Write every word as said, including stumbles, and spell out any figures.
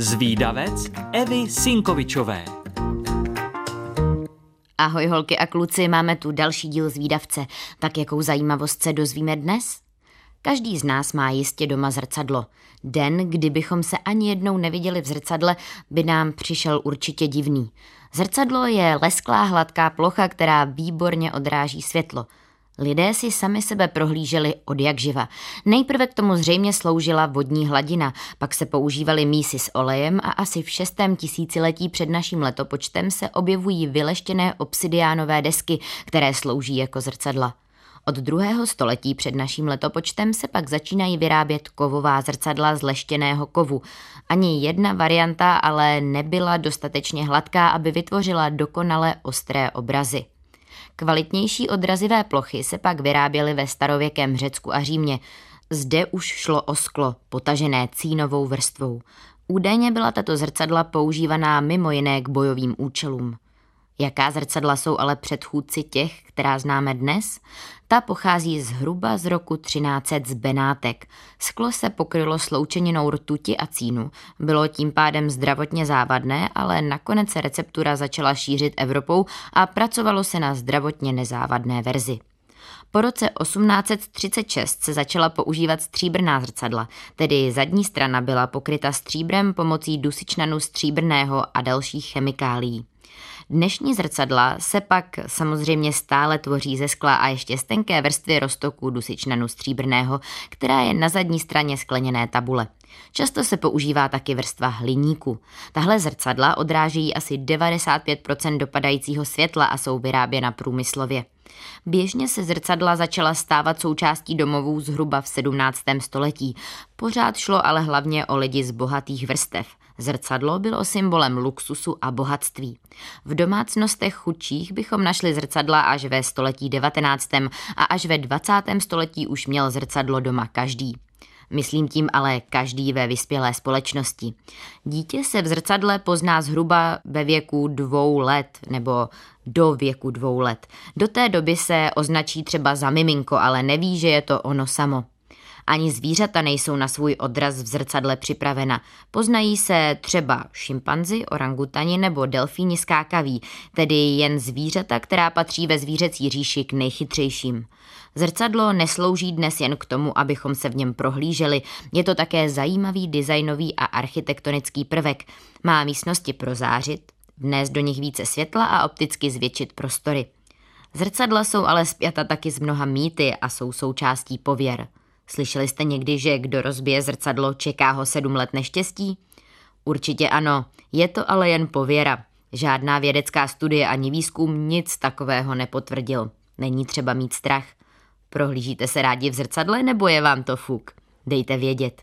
Zvídavec Evy Sinkovičové. Ahoj holky a kluci, máme tu další díl Zvídavce. Tak jakou zajímavost se dozvíme dnes? Každý z nás má jistě doma zrcadlo. Den, kdybychom se ani jednou neviděli v zrcadle, by nám přišel určitě divný. Zrcadlo je lesklá hladká plocha, která výborně odráží světlo. Lidé si sami sebe prohlíželi odjakživa. Nejprve k tomu zřejmě sloužila vodní hladina, pak se používaly mísy s olejem a asi v šestém tisíciletí před naším letopočtem se objevují vyleštěné obsidiánové desky, které slouží jako zrcadla. Od druhého století před naším letopočtem se pak začínají vyrábět kovová zrcadla z leštěného kovu. Ani jedna varianta ale nebyla dostatečně hladká, aby vytvořila dokonale ostré obrazy. Kvalitnější odrazivé plochy se pak vyráběly ve starověkém Řecku a Římě. Zde už šlo o sklo, potažené cínovou vrstvou. Údajně byla tato zrcadla používaná mimo jiné k bojovým účelům. Jaká zrcadla jsou ale předchůdci těch, která známe dnes? Ta pochází zhruba z roku třináct set z Benátek. Sklo se pokrylo sloučeninou rtuti a cínu. Bylo tím pádem zdravotně závadné, ale nakonec se receptura začala šířit Evropou a pracovalo se na zdravotně nezávadné verzi. Po roce osmnáct set třicet šest se začala používat stříbrná zrcadla, tedy zadní strana byla pokryta stříbrem pomocí dusičnanu stříbrného a dalších chemikálií. Dnešní zrcadla se pak samozřejmě stále tvoří ze skla a ještě z tenké vrstvy roztoku dusičnanu stříbrného, která je na zadní straně skleněné tabule. Často se používá taky vrstva hliníku. Tahle zrcadla odrážejí asi devadesát pět procent dopadajícího světla a jsou vyráběna průmyslově. Běžně se zrcadla začala stávat součástí domovů zhruba v sedmnáctém století. Pořád šlo ale hlavně o lidi z bohatých vrstev. Zrcadlo bylo symbolem luxusu a bohatství. V domácnostech chudších bychom našli zrcadla až ve století devatenáctém a až ve dvacátém století už měl zrcadlo doma každý. Myslím tím ale každý ve vyspělé společnosti. Dítě se v zrcadle pozná zhruba ve věku dvou let nebo do věku dvou let. Do té doby se označí třeba za miminko, ale neví, že je to ono samo. Ani zvířata nejsou na svůj odraz v zrcadle připravena. Poznají se třeba šimpanzi, orangutani nebo delfíni skákaví, tedy jen zvířata, která patří ve zvířecí říši k nejchytřejším. Zrcadlo neslouží dnes jen k tomu, abychom se v něm prohlíželi. Je to také zajímavý designový a architektonický prvek. Má místnosti prozářit, vnést do nich více světla a opticky zvětšit prostory. Zrcadla jsou ale spjata taky z mnoha mýty a jsou součástí pověr. Slyšeli jste někdy, že kdo rozbije zrcadlo, čeká ho sedm let neštěstí? Určitě ano, je to ale jen pověra. Žádná vědecká studie ani výzkum nic takového nepotvrdil. Není třeba mít strach. Prohlížíte se rádi v zrcadle, nebo je vám to fuk? Dejte vědět.